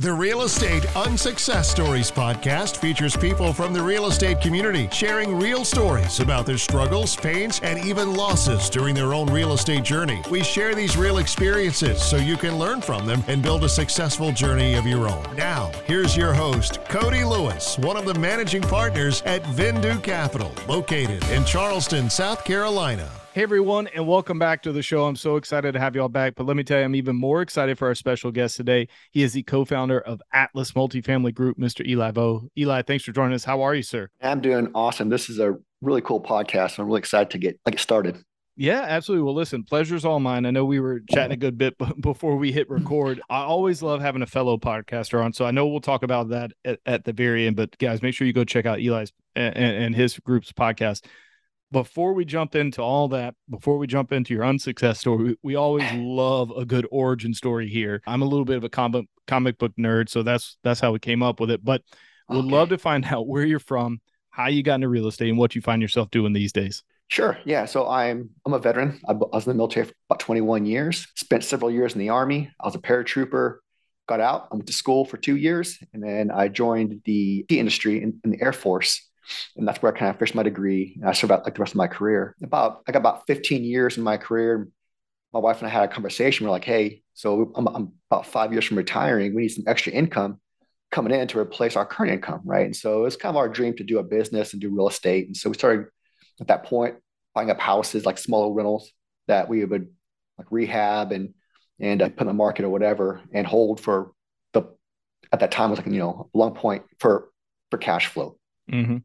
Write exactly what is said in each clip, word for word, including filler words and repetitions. The Real Estate Unsuccess Stories podcast features people from the real estate community sharing real stories about their struggles, pains, and even losses during their own real estate journey. We share these real experiences so you can learn from them and build a successful journey of your own. Now, here's your host, Cody Lewis, one of the managing partners at Vindu Capital, located in Charleston, South Carolina. Hey, everyone, and welcome back to the show. I'm so excited to have y'all back, but let me tell you, I'm even more excited for our special guest today. He is the co-founder of Atlas Multifamily Group, Mister Eli Bo. Eli, thanks for joining us. How are you, sir? I'm doing awesome. This is a really cool podcast. I'm really excited to get, get started. Yeah, absolutely. Well, listen, pleasure's all mine. I know we were chatting a good bit before we hit record. I always love having a fellow podcaster on, so I know we'll talk about that at, at the very end, but guys, make sure you go check out Eli's and, and his group's podcast. Before we jump into all that, before we jump into your unsuccess story, we, we always love a good origin story here. I'm a little bit of a comic, comic book nerd, so that's that's how we came up with it. But we'd okay. love to find out where you're from, how you got into real estate, and what you find yourself doing these days. Sure. Yeah. So I'm I'm a veteran. I was in the military for about twenty-one years, spent several years in the Army. I was a paratrooper, got out. I went to school for two years, and then I joined the industry in, in the Air Force. And that's where I kind of finished my degree. And I served out like the rest of my career. About I got about fifteen years in my career. My wife and I had a conversation. We're like, hey, so I'm, I'm about five years from retiring. We need some extra income coming in to replace our current income, right? And so it's kind of our dream to do a business and do real estate. And so we started at that point buying up houses, like smaller rentals that we would like rehab and and uh, put in the market or whatever, and hold for the at that time was like you know a long point for for cash flow. Mm-hmm.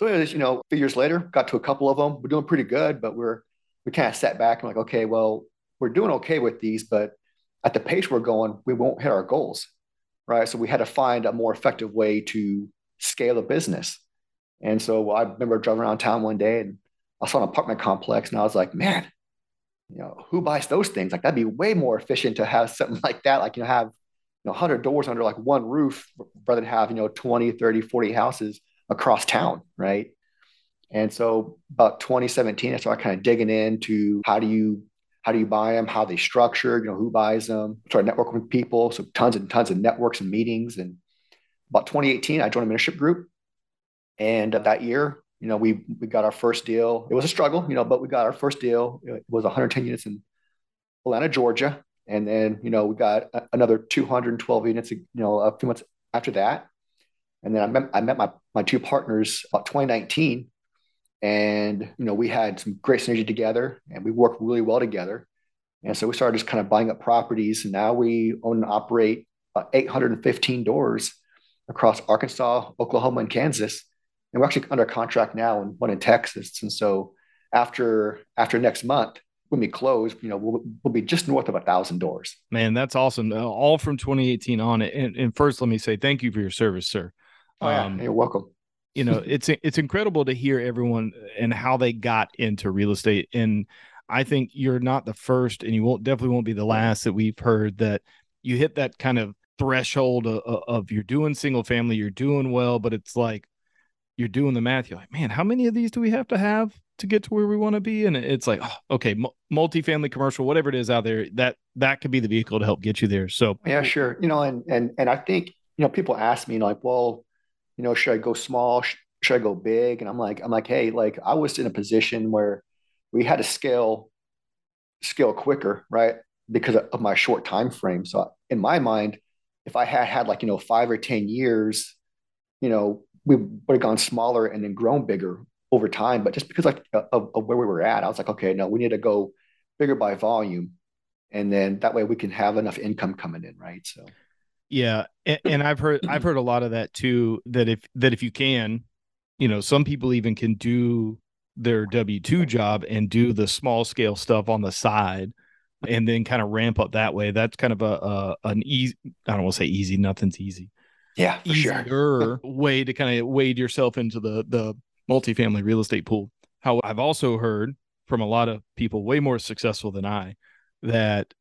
So it was, you know, a few years later, got to a couple of them. We're doing pretty good, but we're, we kind of sat back and like, okay, well, we're doing okay with these, but at the pace we're going, we won't hit our goals, right? So we had to find a more effective way to scale a business. And so I remember driving around town one day and I saw an apartment complex and I was like, man, you know, who buys those things? Like that'd be way more efficient to have something like that. Like, you know, have, you know, one hundred doors under like one roof rather than have, you know, twenty, thirty, forty houses across town, right? And so about twenty seventeen, I started kind of digging into how do you how do you buy them, how they structured, you know, who buys them. Started networking with people, so tons and tons of networks and meetings. And about twenty eighteen, I joined a mentorship group, and that year, you know, we we got our first deal. It was a struggle, you know, but we got our first deal. It was one hundred ten units in Atlanta, Georgia, and then you know we got another two hundred twelve units, you know, a few months after that. And then I met, I met my, my two partners about twenty nineteen, and, you know, we had some great synergy together and we worked really well together. And so we started just kind of buying up properties. And now we own and operate about eight hundred fifteen doors across Arkansas, Oklahoma, and Kansas. And we're actually under contract now and one in Texas. And so after, after next month, when we close, you know, we'll, we'll be just north of a thousand doors. Man, that's awesome. Uh, all from twenty eighteen on. And, and first, let me say, thank you for your service, sir. Oh, yeah. um, You're welcome. You know, it's it's incredible to hear everyone and how they got into real estate. And I think you're not the first, and you won't definitely won't be the last that we've heard that you hit that kind of threshold of, of you're doing single family, you're doing well, but it's like you're doing the math. You're like, man, how many of these do we have to have to get to where we want to be? And it's like, oh, okay, m- multifamily, commercial, whatever it is out there, that that could be the vehicle to help get you there. So yeah, sure. You know, and and and I think, you know, people ask me, you know, like, well, you know, should I go small? Should I go big? And I'm like, I'm like, hey, like I was in a position where we had to scale, scale quicker, right? Because of my short time frame. So in my mind, if I had had like, you know, five or ten years, you know, we would have gone smaller and then grown bigger over time. But just because like of, of where we were at, I was like, okay, no, we need to go bigger by volume. And then that way we can have enough income coming in, right? So yeah. And, and I've heard, I've heard a lot of that too, that if, that if you can, you know, some people even can do their W two job and do the small scale stuff on the side and then kind of ramp up that way. That's kind of a, a an easy, I don't want to say easy, nothing's easy. Yeah. For easier sure. way to kind of wade yourself into the, the multifamily real estate pool. How I've also heard from a lot of people way more successful than I, that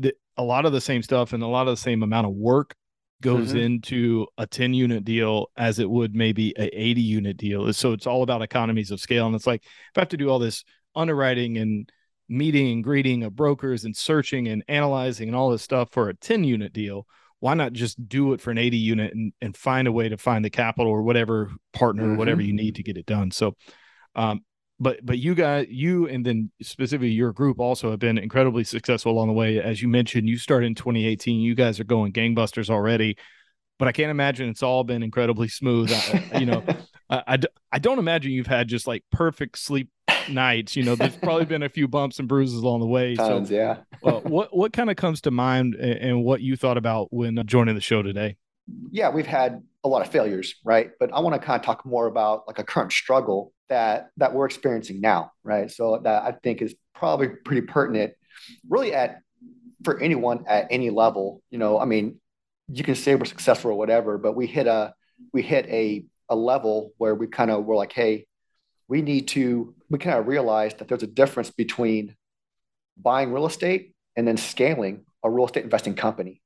the, a lot of the same stuff and a lot of the same amount of work goes mm-hmm. into a ten unit deal as it would maybe an eighty unit deal. So it's all about economies of scale. And it's like, if I have to do all this underwriting and meeting and greeting of brokers and searching and analyzing and all this stuff for a ten unit deal, why not just do it for an eighty unit and, and find a way to find the capital or whatever partner, mm-hmm. whatever you need to get it done. So, um, but, but you guys, you, and then specifically your group also have been incredibly successful along the way. As you mentioned, you started in twenty eighteen, you guys are going gangbusters already, but I can't imagine it's all been incredibly smooth. I, you know, I, I, I don't imagine you've had just like perfect sleep nights. You know, there's probably been a few bumps and bruises along the way. Tons, so yeah. uh, what, what kind of comes to mind and, and what you thought about when joining the show today? Yeah, we've had a lot of failures, right? But I want to kind of talk more about like a current struggle that, that we're experiencing now, right? So that I think is probably pretty pertinent really at, for anyone at any level. You know, I mean, you can say we're successful or whatever, but we hit a, we hit a, a level where we kind of were like, hey, we need to, we kind of realized that there's a difference between buying real estate and then scaling a real estate investing company,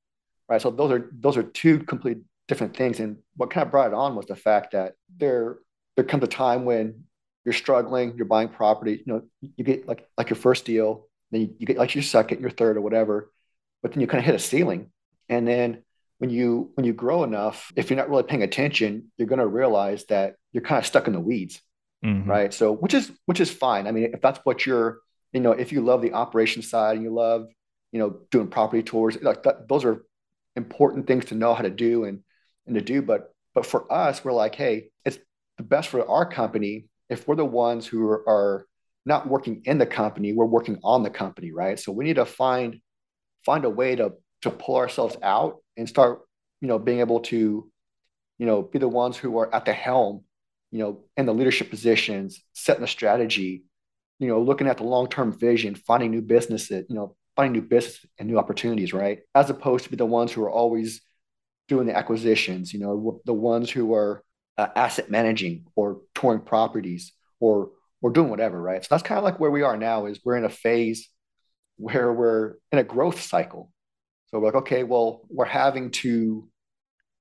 right? So those are, those are two completely different things. And what kind of brought it on was the fact that there, there comes a time when you're struggling, you're buying property, you know, you get like, like your first deal, then you, you get like your second, your third or whatever, but then you kind of hit a ceiling. And then when you, when you grow enough, if you're not really paying attention, you're going to realize that you're kind of stuck in the weeds. Mm-hmm. Right. So, which is, which is fine. I mean, if that's what you're, you know, if you love the operation side and you love, you know, doing property tours, like that, those are important things to know how to do and, and to do. But, but for us, we're like, hey, it's the best for our company. If we're the ones who are, are not working in the company, we're working on the company. Right. So we need to find, find a way to, to pull ourselves out and start, you know, being able to, you know, be the ones who are at the helm, you know, in the leadership positions, setting the strategy, you know, looking at the long-term vision, finding new businesses, you know, finding new business and new opportunities, right? As opposed to be the ones who are always doing the acquisitions, you know, the ones who are uh, asset managing or touring properties or, or doing whatever, right? So that's kind of like where we are now. Is we're in a phase where we're in a growth cycle. So we're like, okay, well, we're having to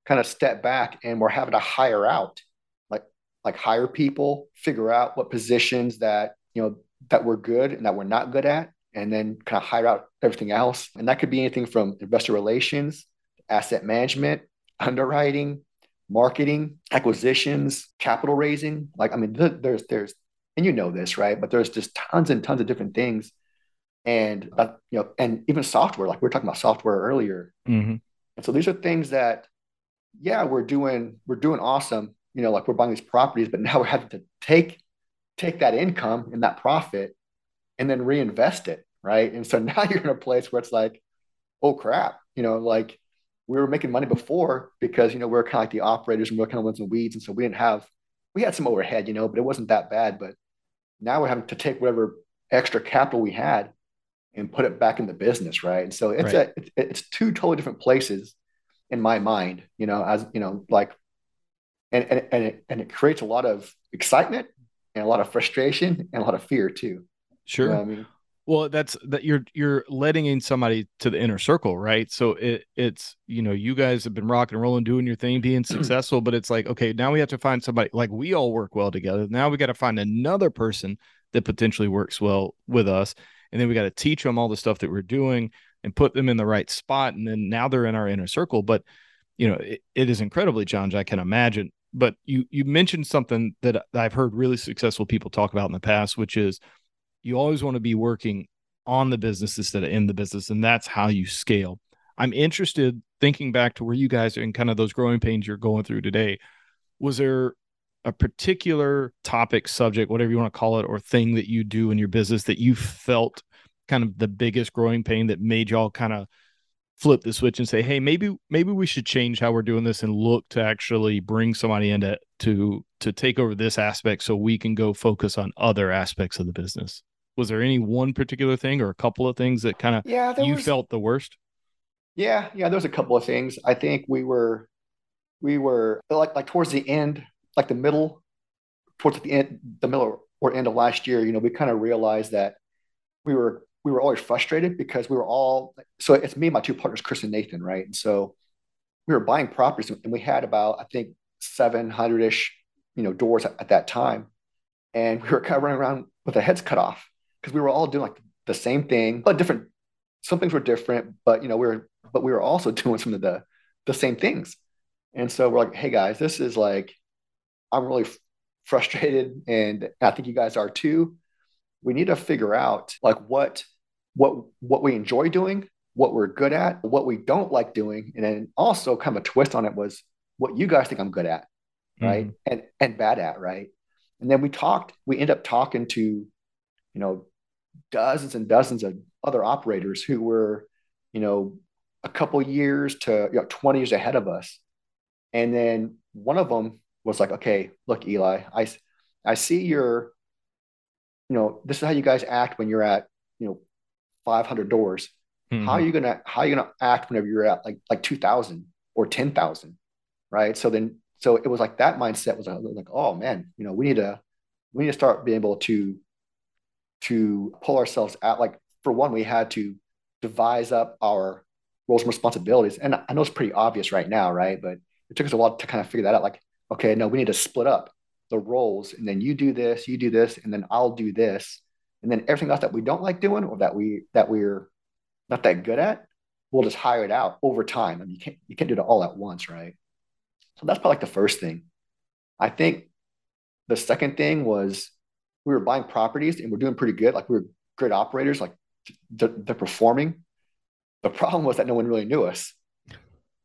kind of step back and we're having to hire out, like, like hire people, figure out what positions that, you know, that we're good and that we're not good at, and then kind of hire out everything else. And that could be anything from investor relations, asset management, underwriting, marketing, acquisitions, capital raising. Like, I mean, there's, there's, and you know this, right? But there's just tons and tons of different things. And, uh, you know, and even software, like we were talking about software earlier. Mm-hmm. And so these are things that, yeah, we're doing, we're doing awesome. You know, like we're buying these properties, but now we're having to take, take that income and that profit and then reinvest it. Right. And so now you're in a place where it's like, oh crap, you know, like we were making money before because, you know, we're kind of like the operators and we're kind of ones in the weeds. And so we didn't have, we had some overhead, you know, but it wasn't that bad. But now we're having to take whatever extra capital we had and put it back in the business, right? And so it's right. a, it's two totally different places in my mind, you know, as you know, like, and and and it, and it creates a lot of excitement and a lot of frustration and a lot of fear too. Sure. You know what I mean? Well, that's that you're you're letting in somebody to the inner circle, right? So it it's you know, you guys have been rocking and rolling, doing your thing, being successful, but it's like, okay, now we have to find somebody. Like we all work well together. Now we got to find another person that potentially works well with us. And then we got to teach them all the stuff that we're doing and put them in the right spot. And then now they're in our inner circle. But, you know, it, it is incredibly challenging, I can imagine. But you you mentioned something that I've heard really successful people talk about in the past, which is you always want to be working on the business instead of in the business. And that's how you scale. I'm interested, thinking back to where you guys are and kind of those growing pains you're going through today, was there a particular topic, subject, whatever you want to call it, or thing that you do in your business that you felt kind of the biggest growing pain that made y'all kind of flip the switch and say, hey, maybe, maybe we should change how we're doing this and look to actually bring somebody in to, to, to take over this aspect so we can go focus on other aspects of the business? Was there any one particular thing or a couple of things that kind of yeah, you was, felt the worst? Yeah. Yeah. There's a couple of things. I think we were, we were like, like towards the end, like the middle, towards the end, the middle or end of last year, you know, we kind of realized that we were, we were always frustrated because we were all, so it's me and my two partners, Chris and Nathan, right? And so we were buying properties and we had about, I think, seven hundred ish, you know, doors at, at that time. And we were kind of running around with our heads cut off because we were all doing like the same thing, but different, some things were different, but, you know, we were, but we were also doing some of the, the same things. And so we're like, hey guys, this is like, I'm really f- frustrated. And I think you guys are too. We need to figure out like what, what, what we enjoy doing, what we're good at, what we don't like doing. And then also kind of a twist on it was what you guys think I'm good at, right? Mm-hmm. And, and bad at, right? And then we talked, we end up talking to, you know, dozens and dozens of other operators who were, you know, a couple years to you know, twenty years ahead of us. And then one of them was like, okay, look, Eli, I, I see your, you know, this is how you guys act when you're at, you know, five hundred doors. Mm-hmm. How are you going to, how are you going to act whenever you're at like, like two thousand or ten thousand? Right. So then, so it was like that mindset was like, oh man, you know, we need to, we need to start being able to, to pull ourselves out. Like for one, we had to devise up our roles and responsibilities. And I know it's pretty obvious right now. Right. But it took us a while to kind of figure that out. Like, okay, no, we need to split up the roles, and then you do this, you do this, and then I'll do this. And then everything else that we don't like doing or that we, that we're not that good at, we'll just hire it out over time. I mean, you can't, you can't do it all at once. Right. So that's probably like the first thing. I think the second thing was we were buying properties and we're doing pretty good. Like we were great operators, like they're, they're performing. The problem was that no one really knew us.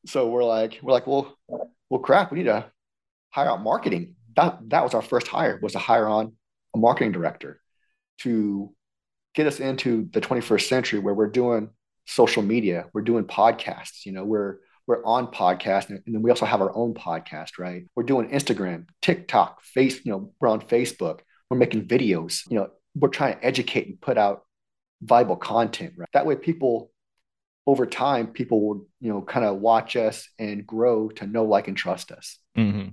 So we're like, we're like, well, well, crap, we need to hire out marketing. That that was our first hire, was to hire on a marketing director to get us into the twenty-first century where we're doing social media, we're doing podcasts, you know, we're we're on podcasts, and then we also have our own podcast, right? We're doing Instagram, TikTok, Face, you know, we're on Facebook, we're making videos, you know, we're trying to educate and put out viable content, right? That way people over time, people will, you know, kind of watch us and grow to know, like, and trust us. Mm-hmm.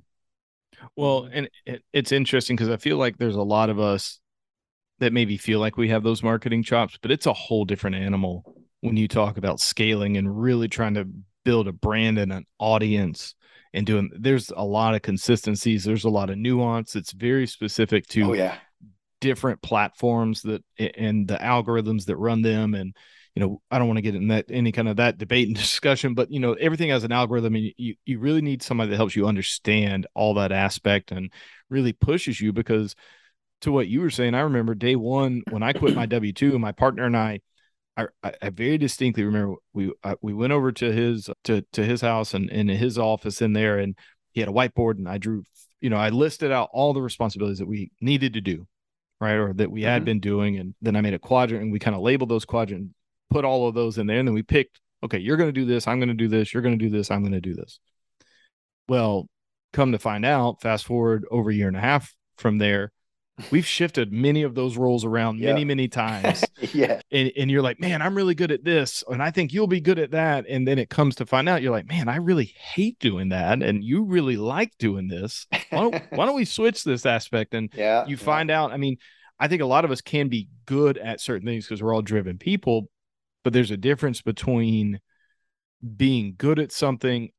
Well, and it, it's interesting because I feel like there's a lot of us that maybe feel like we have those marketing chops, but it's a whole different animal when you talk about scaling and really trying to build a brand and an audience and doing, there's a lot of consistencies. There's a lot of nuance. It's very specific to oh, yeah. different platforms that, and the algorithms that run them. And, you know, I don't want to get in that, any kind of that debate and discussion, but you know, everything has an algorithm, and you, you really need somebody that helps you understand all that aspect and really pushes you. Because to what you were saying, I remember day one when I quit my W two, and my partner and I, I, I very distinctly remember we I, we went over to his to to his house and in his office in there, and he had a whiteboard, and I drew, you know, I listed out all the responsibilities that we needed to do, right, or that we mm-hmm. had been doing, and then I made a quadrant, and we kind of labeled those quadrants, put all of those in there, and then we picked, okay, you're going to do this, I'm going to do this, you're going to do this, I'm going to do this. Well, come to find out, fast forward over a year and a half from there, we've shifted many of those roles around many, yeah. many times. yeah. And, and you're like, man, I'm really good at this, and I think you'll be good at that. And then it comes to find out, you're like, man, I really hate doing that, and you really like doing this. Why don't, why don't we switch this aspect? And yeah, you find yeah. out, I mean, I think a lot of us can be good at certain things because we're all driven people, but there's a difference between being good at something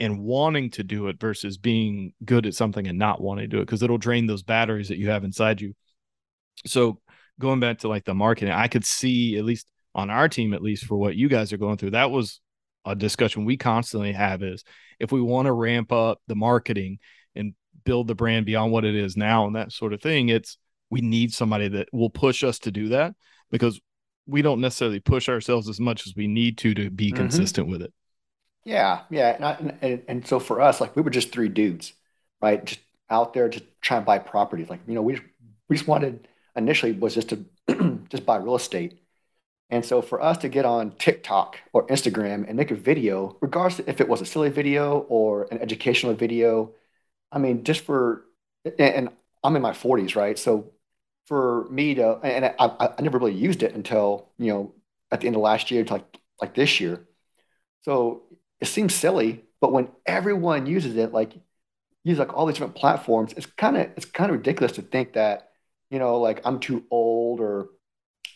and wanting to do it versus being good at something and not wanting to do it, because it'll drain those batteries that you have inside you. So going back to like the marketing, I could see, at least on our team, at least for what you guys are going through, that was a discussion we constantly have, is if we want to ramp up the marketing and build the brand beyond what it is now and that sort of thing, it's, we need somebody that will push us to do that, because we don't necessarily push ourselves as much as we need to, to be mm-hmm. consistent with it. Yeah. Yeah. And, I, and, and so for us, like, we were just three dudes, right? Just out there to try and buy properties. Like, you know, we, we just wanted, initially was just to just buy real estate. And so for us to get on TikTok or Instagram and make a video, regardless if it was a silly video or an educational video, I mean, just for, and, and I'm in my forties, right? So for me to, and I, I, I never really used it until, you know, at the end of last year, to like, like this year. So it seems silly, but when everyone uses it, like use like all these different platforms, it's kind of, it's kind of ridiculous to think that, you know, like I'm too old or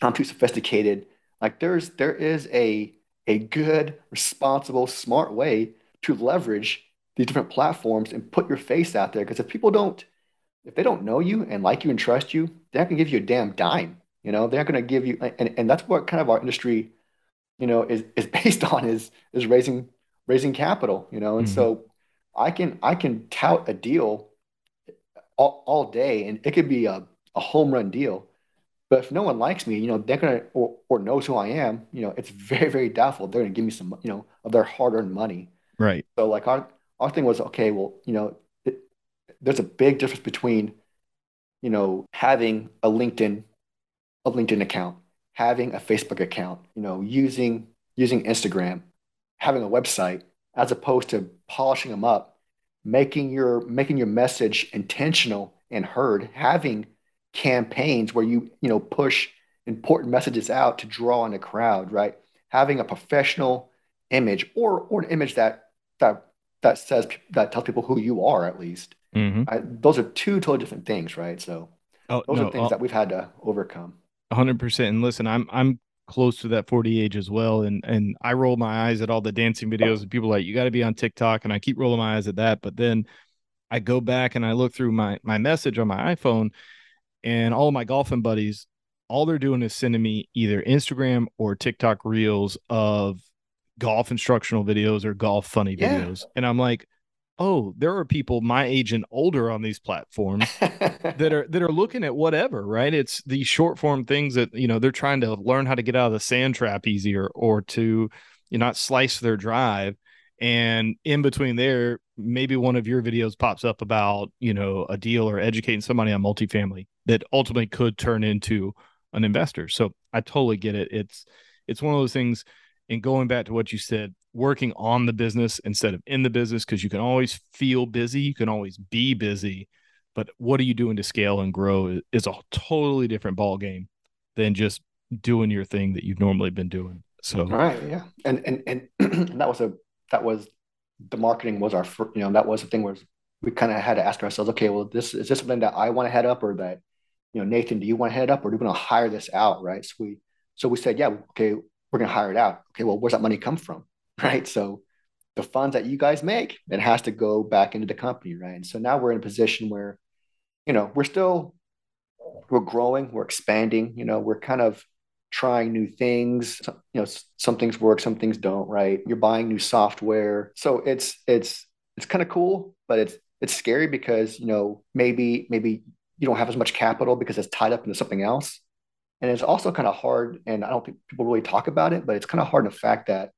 I'm too sophisticated. Like there's, there is a, a good, responsible, smart way to leverage these different platforms and put your face out there. Cause if people don't, if they don't know you and like you and trust you, they're not gonna give you a damn dime. You know, they're not going to give you, and, and that's what kind of our industry, you know, is, is based on is, is raising raising capital, you know? And mm-hmm. so I can, I can tout a deal all, all day, and it could be a, a home run deal, but if no one likes me, you know, they're going to, or, or knows who I am, you know, it's very, very doubtful they're going to give me some, you know, of their hard earned money. Right. So like our, our thing was, okay, well, you know, it, there's a big difference between, you know, having a LinkedIn, a LinkedIn account, having a Facebook account, you know, using, using Instagram, having a website, as opposed to polishing them up, making your, making your message intentional and heard, having campaigns where you, you know, push important messages out to draw in a crowd, right? Having a professional image, or, or an image that, that, that says, that tells people who you are, at least. Mm-hmm. I, those are two totally different things, right? So oh, those no, are things I'll, that we've had to overcome. one hundred percent. And listen, I'm I'm close to that forty age as well, and and I roll my eyes at all the dancing videos and people are like, you got to be on TikTok, and I keep rolling my eyes at that. But then I go back and I look through my my message on my iPhone, and all of my golfing buddies, all they're doing is sending me either Instagram or TikTok reels of golf instructional videos or golf funny videos, yeah. and I'm like, oh, there are people my age and older on these platforms that are that are looking at whatever, right? It's these short form things that, you know, they're trying to learn how to get out of the sand trap easier, or to, you know, not slice their drive. And in between there, maybe one of your videos pops up about, you know, a deal or educating somebody on multifamily that ultimately could turn into an investor. So I totally get it. It's it's one of those things. And going back to what you said, working on the business instead of in the business, because you can always feel busy, you can always be busy, but what are you doing to scale and grow is a totally different ball game than just doing your thing that you've normally been doing. So, all right, yeah, and and and, and that was a that was the marketing was our first, you know that was the thing where we kind of had to ask ourselves, okay, well, this is this something that I want to head up, or that, you know, Nathan, do you want to head up, or do we want to hire this out, right? So we so we said, yeah, okay, we're going to hire it out. Okay, well, where's that money come from, right? So the funds that you guys make, it has to go back into the company, right? And so now we're in a position where, you know, we're still, we're growing, we're expanding, you know, we're kind of trying new things, you know, some things work, some things don't, right? You're buying new software. So it's, it's, it's kind of cool, but it's, it's scary because, you know, maybe, maybe you don't have as much capital because it's tied up into something else. And it's also kind of hard, and I don't think people really talk about it, but it's kind of hard in the fact that,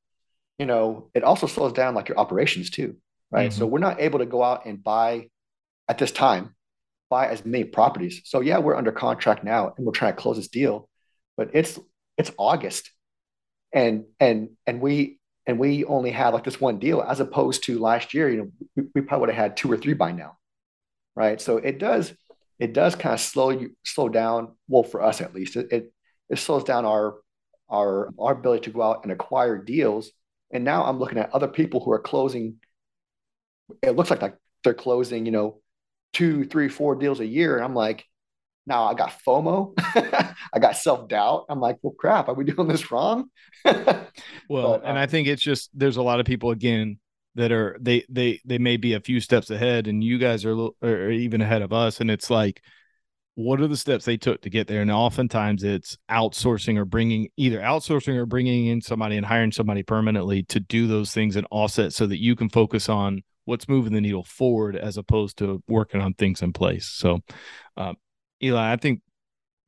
you know, it also slows down like your operations too, right? Mm-hmm. So we're not able to go out and buy at this time, buy as many properties. So yeah, we're under contract now and we're trying to close this deal, but it's, it's August. And, and, and we, and we only had like this one deal, as opposed to last year, you know, we, we probably would have had two or three by now. Right. So it does, it does kind of slow you slow down. Well, for us, at least it, it, it slows down our, our, our ability to go out and acquire deals. And now I'm looking at other people who are closing. It looks like, like they're closing, you know, two, three, four deals a year. And I'm like, now I got FOMO. I got self-doubt. I'm like, well, crap, are we doing this wrong? well, but, and um, I think it's just, there's a lot of people, again, that are, they, they, they may be a few steps ahead, and you guys are, are even ahead of us. And it's like, what are the steps they took to get there? And oftentimes it's outsourcing or bringing either outsourcing or bringing in somebody and hiring somebody permanently to do those things and offset, so that you can focus on what's moving the needle forward, as opposed to working on things in place. So, uh, Eli, I think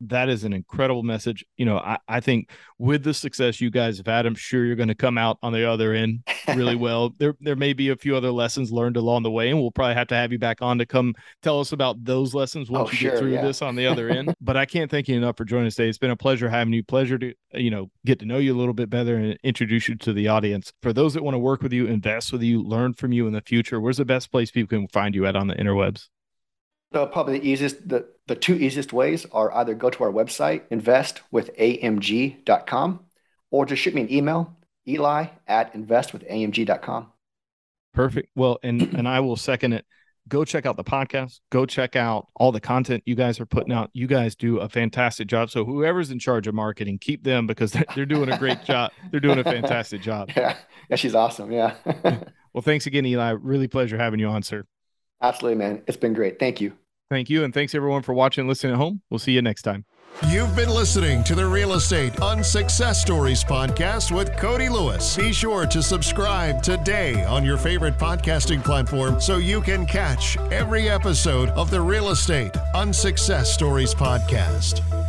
that is an incredible message. You know, I, I think with the success you guys have had, I'm sure you're going to come out on the other end really well. There, there may be a few other lessons learned along the way, and we'll probably have to have you back on to come tell us about those lessons once oh, you sure, get through yeah. this on the other end. But I can't thank you enough for joining us today. It's been a pleasure having you. Pleasure to, you know, get to know you a little bit better and introduce you to the audience. For those that want to work with you, invest with you, learn from you in the future, where's the best place people can find you at on the interwebs? So probably the easiest, the, the two easiest ways are either go to our website, invest with a m g dot com, or just shoot me an email, Eli at invest with a m g dot com. Perfect. Well, and, and I will second it. Go check out the podcast. Go check out all the content you guys are putting out. You guys do a fantastic job. So whoever's in charge of marketing, keep them, because they're, they're doing a great job. They're doing a fantastic job. Yeah, yeah, she's awesome. Yeah. Well, thanks again, Eli. Really pleasure having you on, sir. Absolutely, man. It's been great. Thank you. Thank you. And thanks everyone for watching and listening at home. We'll see you next time. You've been listening to the Real Estate Unsuccess Stories podcast with Cody Lewis. Be sure to subscribe today on your favorite podcasting platform so you can catch every episode of the Real Estate Unsuccess Stories podcast.